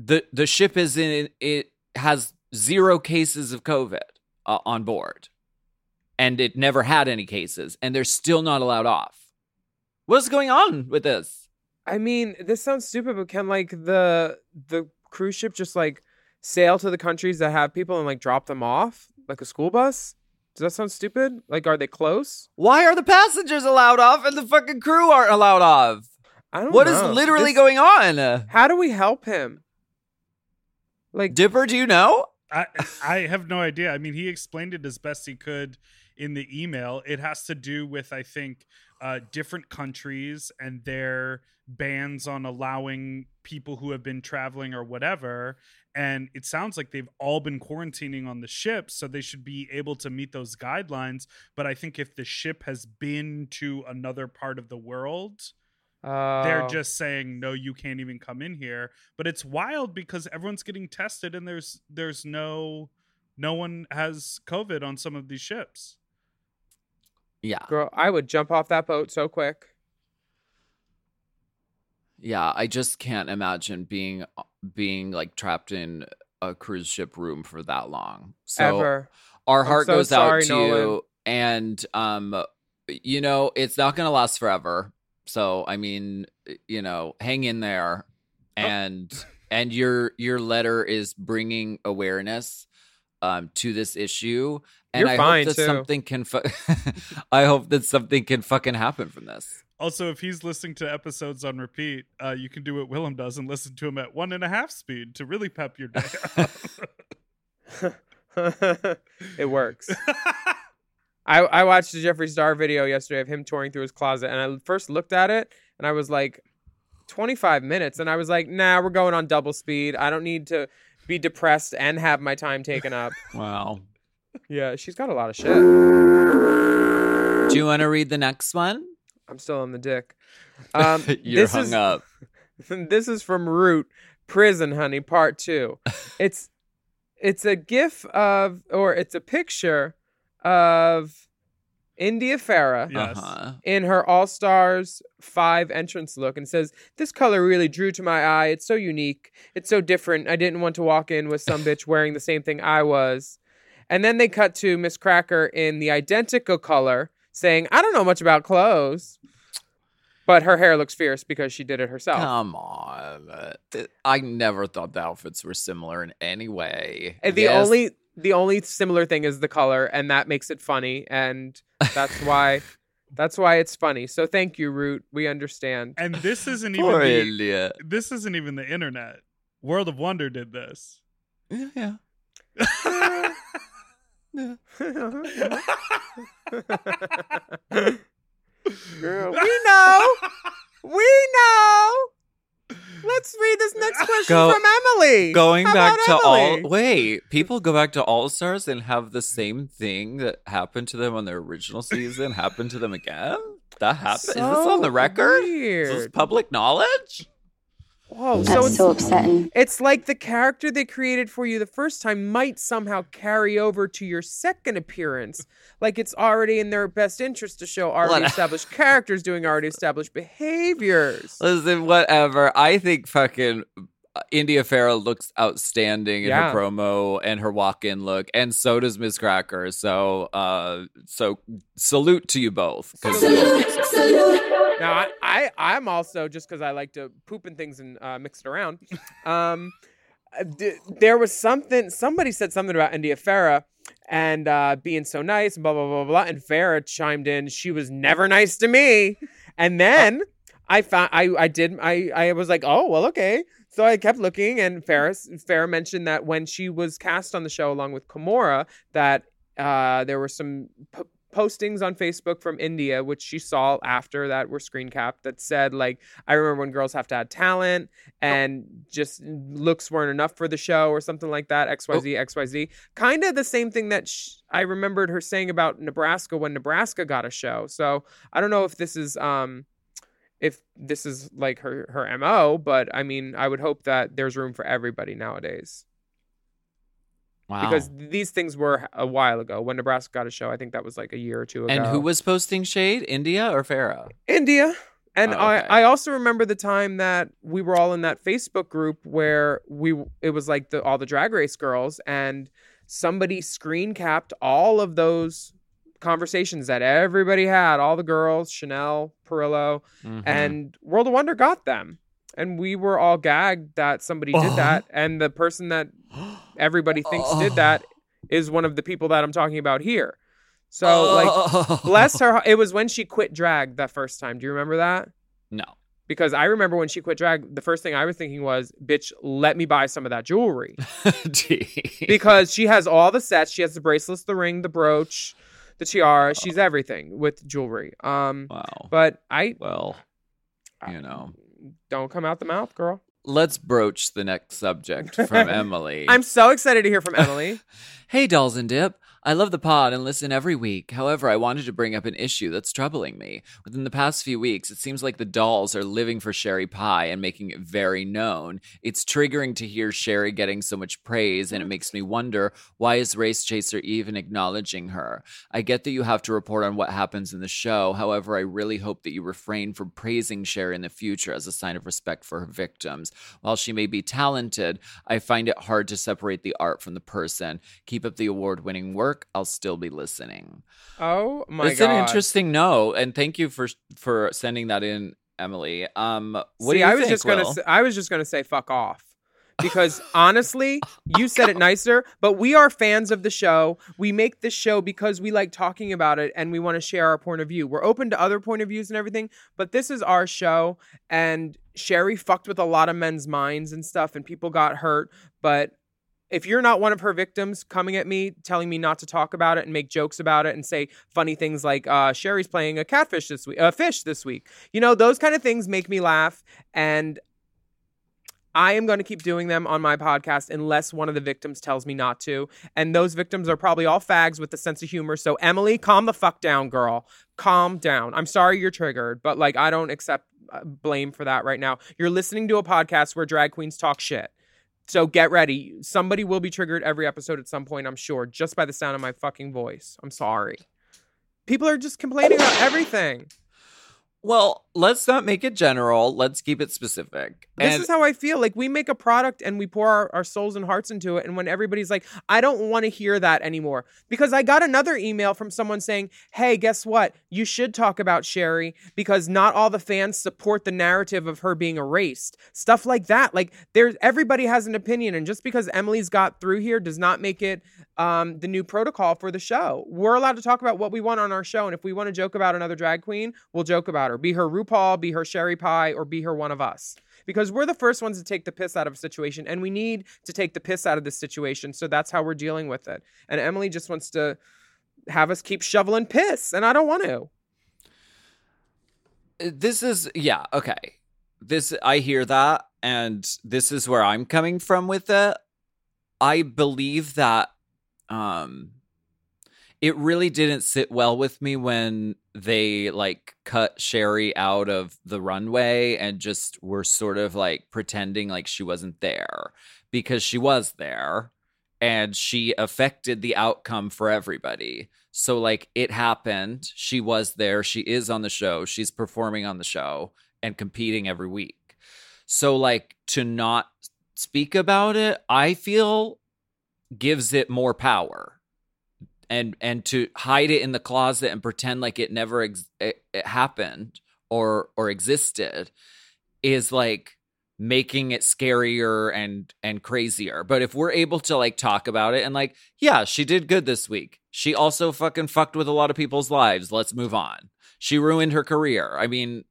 the the ship is in it has zero cases of COVID uh, on board, and it never had any cases, and they're still not allowed off. What's going on with this? I mean, this sounds stupid, but can like the the cruise ship just like sail to the countries that have people and like drop them off like a school bus? Does that sound stupid? Like, are they close? Why are the passengers allowed off and the fucking crew aren't allowed off? I don't what know. What is literally this, going on? How do we help him? Like, Dipper, do you know? I I have no idea. I mean, he explained it as best he could in the email. It has to do with, I think, Uh, different countries and their bans on allowing people who have been traveling or whatever. And it sounds like they've all been quarantining on the ship, so they should be able to meet those guidelines. But I think if the ship has been to another part of the world, uh, they're just saying, no, you can't even come in here. But it's wild because everyone's getting tested and there's there's no no one has COVID on some of these ships. Yeah. Girl, I would jump off that boat so quick. Yeah, I just can't imagine being being like trapped in a cruise ship room for that long. So Ever. Our heart so goes sorry, out to Nolan. You and um you know, it's not going to last forever. So, I mean, you know, hang in there and oh. and your your letter is bringing awareness um to this issue. And You're I fine, hope that too. something can. Fu- I hope that something can fucking happen from this. Also, if he's listening to episodes on repeat, uh, you can do what Willam does and listen to him at one and a half speed to really pep your day up. It works. I I watched a Jeffree Star video yesterday of him touring through his closet, and I first looked at it and I was like, twenty-five minutes, and I was like, nah, we're going on double speed. I don't need to be depressed and have my time taken up. Wow. Yeah, she's got a lot of shit. Do you want to read the next one? I'm still on the dick. Um, You're hung is, up. This is from Root, Prison Honey, Part two. It's it's a gif of, or it's a picture of India Farah yes. uh-huh. in her All-Stars five entrance look and says, this color really drew to my eye. It's so unique. It's so different. I didn't want to walk in with some bitch wearing the same thing I was. And then they cut to Miss Cracker in the identical color saying, I don't know much about clothes. But her hair looks fierce because she did it herself. Come on. I never thought the outfits were similar in any way. And the yes. only the only similar thing is the color, and that makes it funny. And that's why that's why it's funny. So thank you, Root. We understand. And this isn't even the, this isn't even the internet. World of Wonder did this. Yeah. yeah. Girl. We know. We know. Let's read this next question Go, from Emily. Going How back to Emily? all wait, people go back to All-Stars and have the same thing that happened to them on their original season happen to them again? That happened? So is this on the record? Weird. Is this public knowledge? Whoa, that's so, so upsetting. It's like the character they created for you the first time might somehow carry over to your second appearance. Like it's already in their best interest to show already established characters doing already established behaviors. Listen, whatever. I think fucking India Farah looks outstanding in yeah. her promo and her walk-in look, and so does Miss Cracker. So, uh, so salute to you both. Salute, salute. Now, I, I, I'm also, just because I like to poop and things and uh, mix it around, um, d- there was something, somebody said something about India Farah and uh, being so nice and blah, blah, blah, blah, and Farah chimed in, she was never nice to me. And then I found, I, I did, I, I was like, oh, well, okay. So I kept looking, and Farah, Farah mentioned that when she was cast on the show along with Kimora, that uh, there were some... P- postings on Facebook from India, which she saw after that were screen capped, that said, like, I remember when girls have to add talent and oh. just looks weren't enough for the show or something like that. X Y Z, oh. X Y Z. Kind of the same thing that sh- I remembered her saying about Nebraska when Nebraska got a show. So I don't know if this is, um, if this is like her, her M O, but I mean, I would hope that there's room for everybody nowadays. Wow. Because these things were a while ago. When Nebraska got a show, I think that was like a year or two ago. And who was posting shade? India or Farah? India. And oh, okay. I, I also remember the time that we were all in that Facebook group where we it was like the, all the Drag Race girls, and somebody screen capped all of those conversations that everybody had. All the girls, Chanel, Perillo, mm-hmm. and World of Wonder got them. And we were all gagged that somebody did oh. that. And the person that... everybody thinks oh. did that is one of the people that I'm talking about here. So oh. like, bless her. It was when she quit drag the first time. Do you remember that? No. Because I remember when she quit drag, the first thing I was thinking was, bitch, let me buy some of that jewelry. Because she has all the sets. She has the bracelets, the ring, the brooch, the tiara. Oh. She's everything with jewelry. Um, wow. But I... Well, you know. I, don't come out the mouth, girl. Let's broach the next subject from Emily. I'm so excited to hear from Emily. Hey, Dolls and Dip. I love the pod and listen every week. However, I wanted to bring up an issue that's troubling me. Within the past few weeks, it seems like the dolls are living for Sherry Pie and making it very known. It's triggering to hear Sherry getting so much praise, and it makes me wonder, why is Race Chaser even acknowledging her? I get that you have to report on what happens in the show. However, I really hope that you refrain from praising Sherry in the future as a sign of respect for her victims. While she may be talented, I find it hard to separate the art from the person. Keep up the award-winning work. I'll still be listening. Oh my god. It's an interesting note, and thank you for for sending that in, Emily. Um what See, do you I was think, just going to I was just going to say fuck off. Because honestly, you said it nicer, but we are fans of the show. We make this show because we like talking about it and we want to share our point of view. We're open to other point of views and everything, but this is our show, and Sherry fucked with a lot of men's minds and stuff, and people got hurt, but if you're not one of her victims, coming at me, telling me not to talk about it and make jokes about it and say funny things like uh, Sherry's playing a catfish this week, a fish this week. You know, those kind of things make me laugh. And I am going to keep doing them on my podcast unless one of the victims tells me not to. And those victims are probably all fags with a sense of humor. So, Emily, calm the fuck down, girl. Calm down. I'm sorry you're triggered, but like I don't accept blame for that right now. You're listening to a podcast where drag queens talk shit. So get ready. Somebody will be triggered every episode at some point, I'm sure, just by the sound of my fucking voice. I'm sorry. People are just complaining about everything. Well, let's not make it general. Let's keep it specific. This and- is how I feel. Like, we make a product and we pour our, our souls and hearts into it. And when everybody's like, I don't want to hear that anymore. Because I got another email from someone saying, hey, guess what? You should talk about Sherry because not all the fans support the narrative of her being erased. Stuff like that. Like, there's, everybody has an opinion. And just because Emily's got through here does not make it um, the new protocol for the show. We're allowed to talk about what we want on our show. And if we want to joke about another drag queen, we'll joke about her. Be her RuPaul, be her Sherry Pie, or be her one of us. Because we're the first ones to take the piss out of a situation, and we need to take the piss out of this situation, so that's how we're dealing with it. And Emily just wants to have us keep shoveling piss, and I don't want to. This is, yeah, okay. This, I hear that, and this is where I'm coming from with it. I believe that um, it really didn't sit well with me when they like cut Sherry out of the runway and just were sort of like pretending like she wasn't there, because she was there and she affected the outcome for everybody. So like, it happened. She was there. She is on the show. She's performing on the show and competing every week. So like, to not speak about it, I feel gives it more power. And and to hide it in the closet and pretend like it never ex- it, it happened or or existed is like making it scarier and and crazier. But if we're able to like talk about it and like, yeah, she did good this week. She also fucking fucked with a lot of people's lives. Let's move on. She ruined her career. I mean,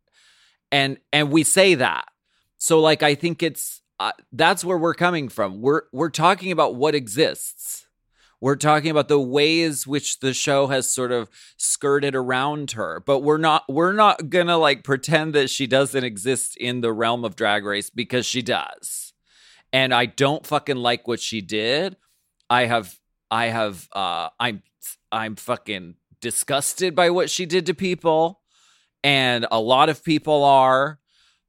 and and we say that. So like, I think it's uh, that's where we're coming from. We're we're talking about what exists. We're talking about the ways which the show has sort of skirted around her, but we're not we're not gonna like pretend that she doesn't exist in the realm of Drag Race, because she does. And I don't fucking like what she did. I have I have uh, I'm I'm fucking disgusted by what she did to people, and a lot of people are,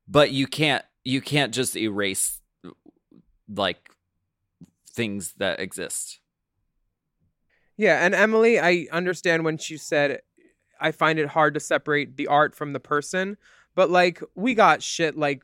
but you can't you can't just erase like things that exist. Yeah, and Emily, I understand when she said, I find it hard to separate the art from the person. But, like, we got shit like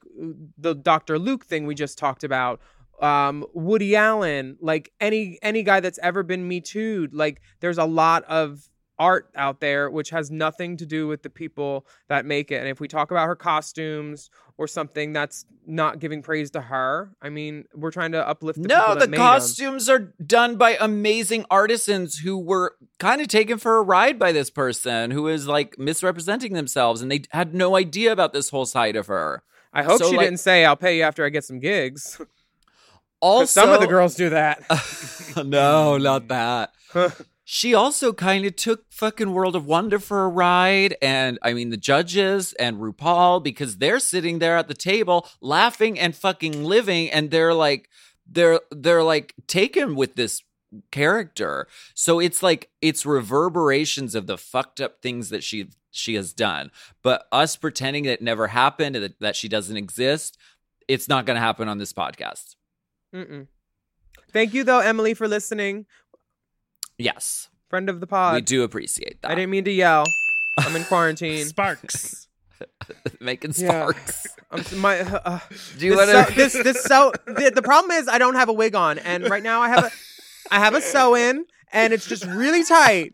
the Doctor Luke thing we just talked about, um, Woody Allen, like, any any guy that's ever been Me Too'd. Like, there's a lot of art out there which has nothing to do with the people that make it. And if we talk about her costumes or something that's not giving praise to her, I mean, we're trying to uplift the no, people that the costumes them. Are done by amazing artisans who were kind of taken for a ride by this person who is like misrepresenting themselves, and they had no idea about this whole side of her. I hope so, she like, didn't say, I'll pay you after I get some gigs. Also, some of the girls do that. No, not that. She also kind of took fucking World of Wonder for a ride, and I mean the judges and RuPaul, because they're sitting there at the table laughing and fucking living, and they're like they're they're like taken with this character. So it's like it's reverberations of the fucked up things that she she has done, but us pretending that it never happened and that, that she doesn't exist, it's not going to happen on this podcast. Mm-mm. Thank you though, Emily, for listening. Yes. Friend of the pod. We do appreciate that. I didn't mean to yell. I'm in quarantine. Sparks. Making sparks. Yeah. I'm, my, uh, do you want to? This, this sew, the, the problem is I don't have a wig on. And right now I have a, I have a sew-in, and it's just really tight.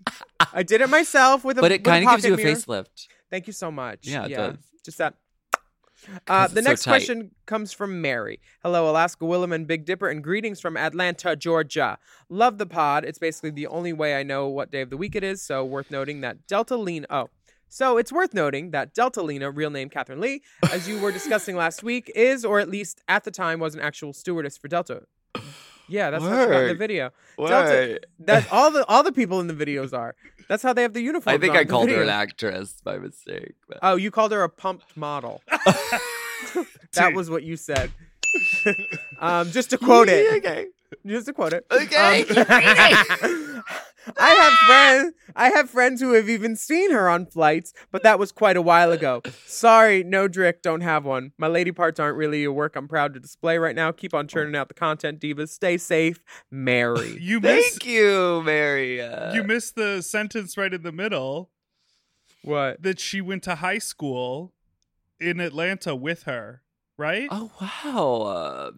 I did it myself with a pocket mirror. But it kind of gives you a mirror. Facelift. Thank you so much. Yeah, it yeah. does. Just that. Uh, the next so question comes from Mary. Hello, Alaska, Willam, and Big Dipper, and greetings from Atlanta, Georgia. Love the pod. It's basically the only way I know what day of the week it is, so worth noting that Delta Lena... Oh. So it's worth noting that Delta Lena, real name Catherine Lee, as you were discussing last week, is, or at least at the time, was an actual stewardess for Delta. Yeah, that's how she got in the video. Delta, that, all the all the people in the videos are. That's how they have the uniform. I think I called her an actress by mistake. But. Oh, you called her a pumped model. That was what you said. um, just to quote yeah, it. Okay. Just to quote it. Okay. Um, I have friends. I have friends who have even seen her on flights, but that was quite a while ago. Sorry, no Drick, don't have one. My lady parts aren't really a work I'm proud to display right now. Keep on churning out the content, divas. Stay safe, Mary. You miss- Thank you, Mary. You missed the sentence right in the middle. What? That she went to high school in Atlanta with her, right? Oh, wow. Uh,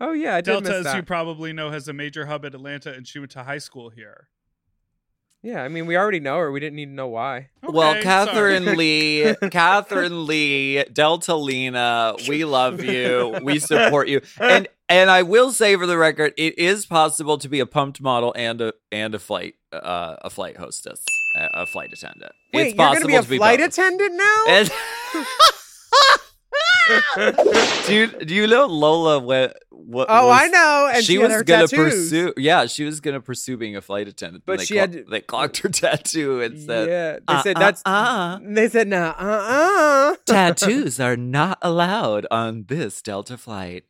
oh, yeah, I did Delta, miss as that. You probably know, has a major hub in Atlanta, and she went to high school here. Yeah, I mean, we already know her. We didn't need to know why. Okay, well, Catherine sorry. Lee, Catherine Lee, Delta Lena, we love you. We support you. And and I will say for the record, it is possible to be a pumped model and a and a flight uh, a flight hostess, a, a flight attendant. Wait, it's possible you're going to be a flight be attendant now? And- do you do you know Lola? What? what oh, was, I know. And she, she was gonna tattoos. pursue. Yeah, she was gonna pursue being a flight attendant. But they she cl- had to, they clocked her tattoo and said, "Yeah." They uh, said that's. Uh, uh. They said, "No, uh, uh." Tattoos are not allowed on this Delta flight.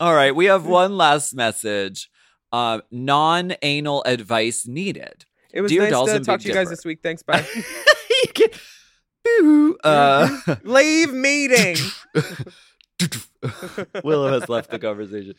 All right, we have one last message. Uh, non-anal advice needed. It was Dear nice Dolls to talk to you guys this week. Thanks. Bye. You can- Uh, Leave meeting. Willam has left the conversation.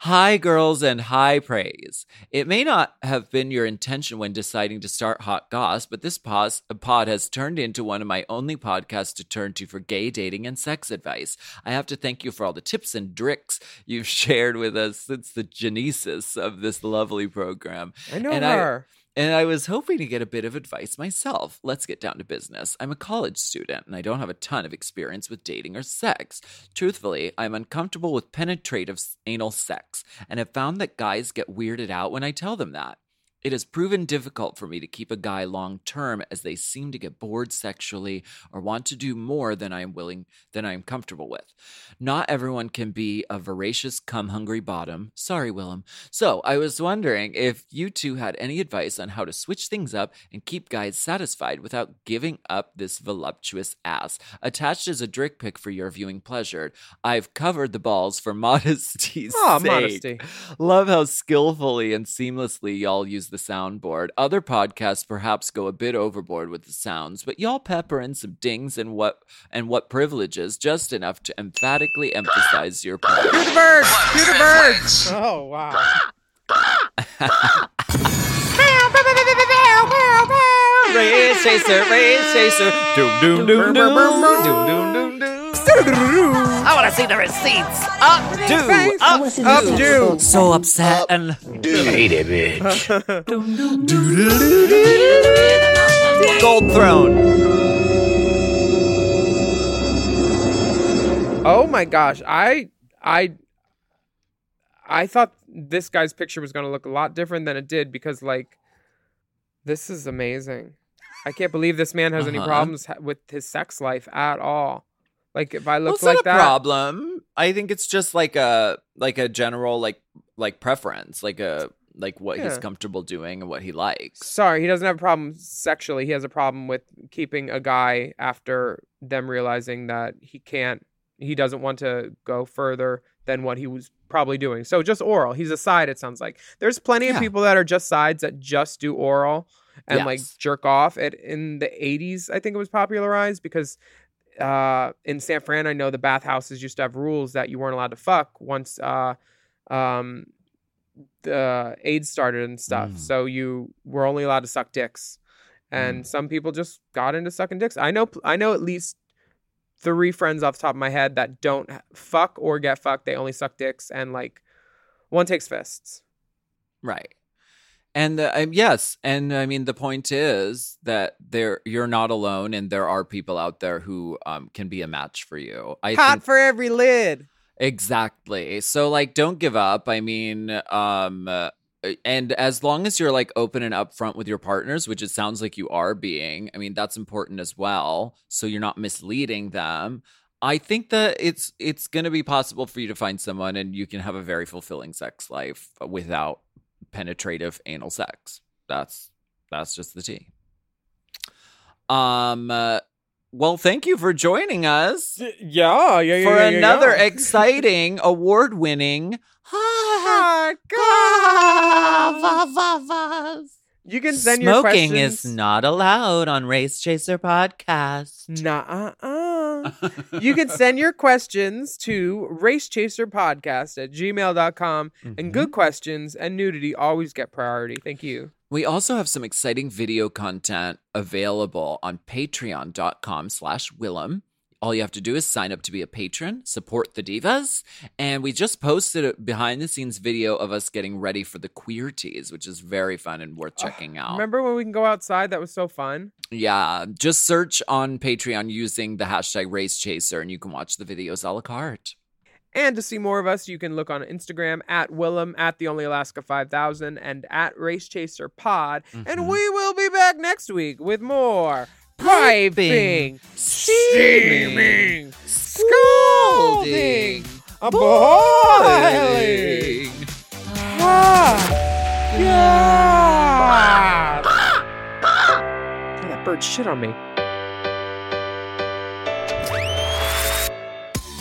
Hi, girls, and high praise. It may not have been your intention when deciding to start Hot Goss, but this pos- pod has turned into one of my only podcasts to turn to for gay dating and sex advice. I have to thank you for all the tips and tricks you've shared with us since the genesis of this lovely program. I know and her. I- And I was hoping to get a bit of advice myself. Let's get down to business. I'm a college student, and I don't have a ton of experience with dating or sex. Truthfully, I'm uncomfortable with penetrative anal sex, and have found that guys get weirded out when I tell them that. It has proven difficult for me to keep a guy long-term as they seem to get bored sexually or want to do more than I am willing, than I am comfortable with. Not everyone can be a voracious, cum-hungry bottom. Sorry, Willam. So I was wondering if you two had any advice on how to switch things up and keep guys satisfied without giving up this voluptuous ass. Attached is a dick pic for your viewing pleasure. I've covered the balls for modesty's oh, sake. Modesty. Love how skillfully and seamlessly y'all use the soundboard. Other podcasts perhaps go a bit overboard with the sounds, but y'all pepper in some dings and what and what privileges just enough to emphatically emphasize your point. Shoot the birds! Shoot the birds! Oh, wow. Race Chaser, Race Chaser. Doom, doom, doom, doom, doom, doom, doom, doom. I want to see the receipts. Up, do, up, up, do. So upset and do. Hate it, bitch. Gold throne. Oh my gosh, I, I, I thought this guy's picture was going to look a lot different than it did because, like, this is amazing. I can't believe this man has uh-huh. any problems ha- with his sex life at all. Like if I look well, like that, problem. I think it's just like a like a general like like preference, like a like what yeah. he's comfortable doing and what he likes. Sorry, he doesn't have a problem sexually. He has a problem with keeping a guy after them realizing that he can't, he doesn't want to go further than what he was probably doing. So just oral. He's a side. It sounds like there's plenty yeah. of people that are just sides that just do oral and yes. like jerk off. It in the eighties, I think it was popularized because. Uh, in San Fran, I know the bathhouses used to have rules that you weren't allowed to fuck once uh, um, the AIDS started and stuff. Mm. So you were only allowed to suck dicks, and mm. some people just got into sucking dicks. I know, I know at least three friends off the top of my head that don't fuck or get fucked. They only suck dicks, and like one takes fists, right? And uh, yes, and I mean the point is that there you're not alone, and there are people out there who um, can be a match for you. I Hot think- for every lid, exactly. So like, don't give up. I mean, um, uh, and as long as you're like open and upfront with your partners, which it sounds like you are being, I mean that's important as well. So you're not misleading them. I think that it's it's going to be possible for you to find someone, and you can have a very fulfilling sex life without penetrative anal sex. That's that's just the tea. Um. Uh, well, thank you for joining us. Yeah, yeah, yeah. For yeah, another yeah. exciting, award-winning Hot Goss. You can send Smoking your questions. Smoking is not allowed on Race Chaser Podcast. Nah. You can send your questions to racechaserpodcast at gmail dot com. Mm-hmm. And good questions and nudity always get priority. Thank you. We also have some exciting video content available on patreon.com slash Willam. All you have to do is sign up to be a patron, support the divas, and we just posted a behind-the-scenes video of us getting ready for the queer teas, which is very fun and worth checking out. Remember when we can go outside? That was so fun. Yeah. Just search on Patreon using the hashtag Race Chaser, and you can watch the videos a la carte. And to see more of us, you can look on Instagram at Willam, at The Only Alaska five thousand, and at Race Chaser Pod. Mm-hmm. And we will be back next week with more piping, steaming, scalding, boiling. Ah, yeah. Oh, that bird shit on me.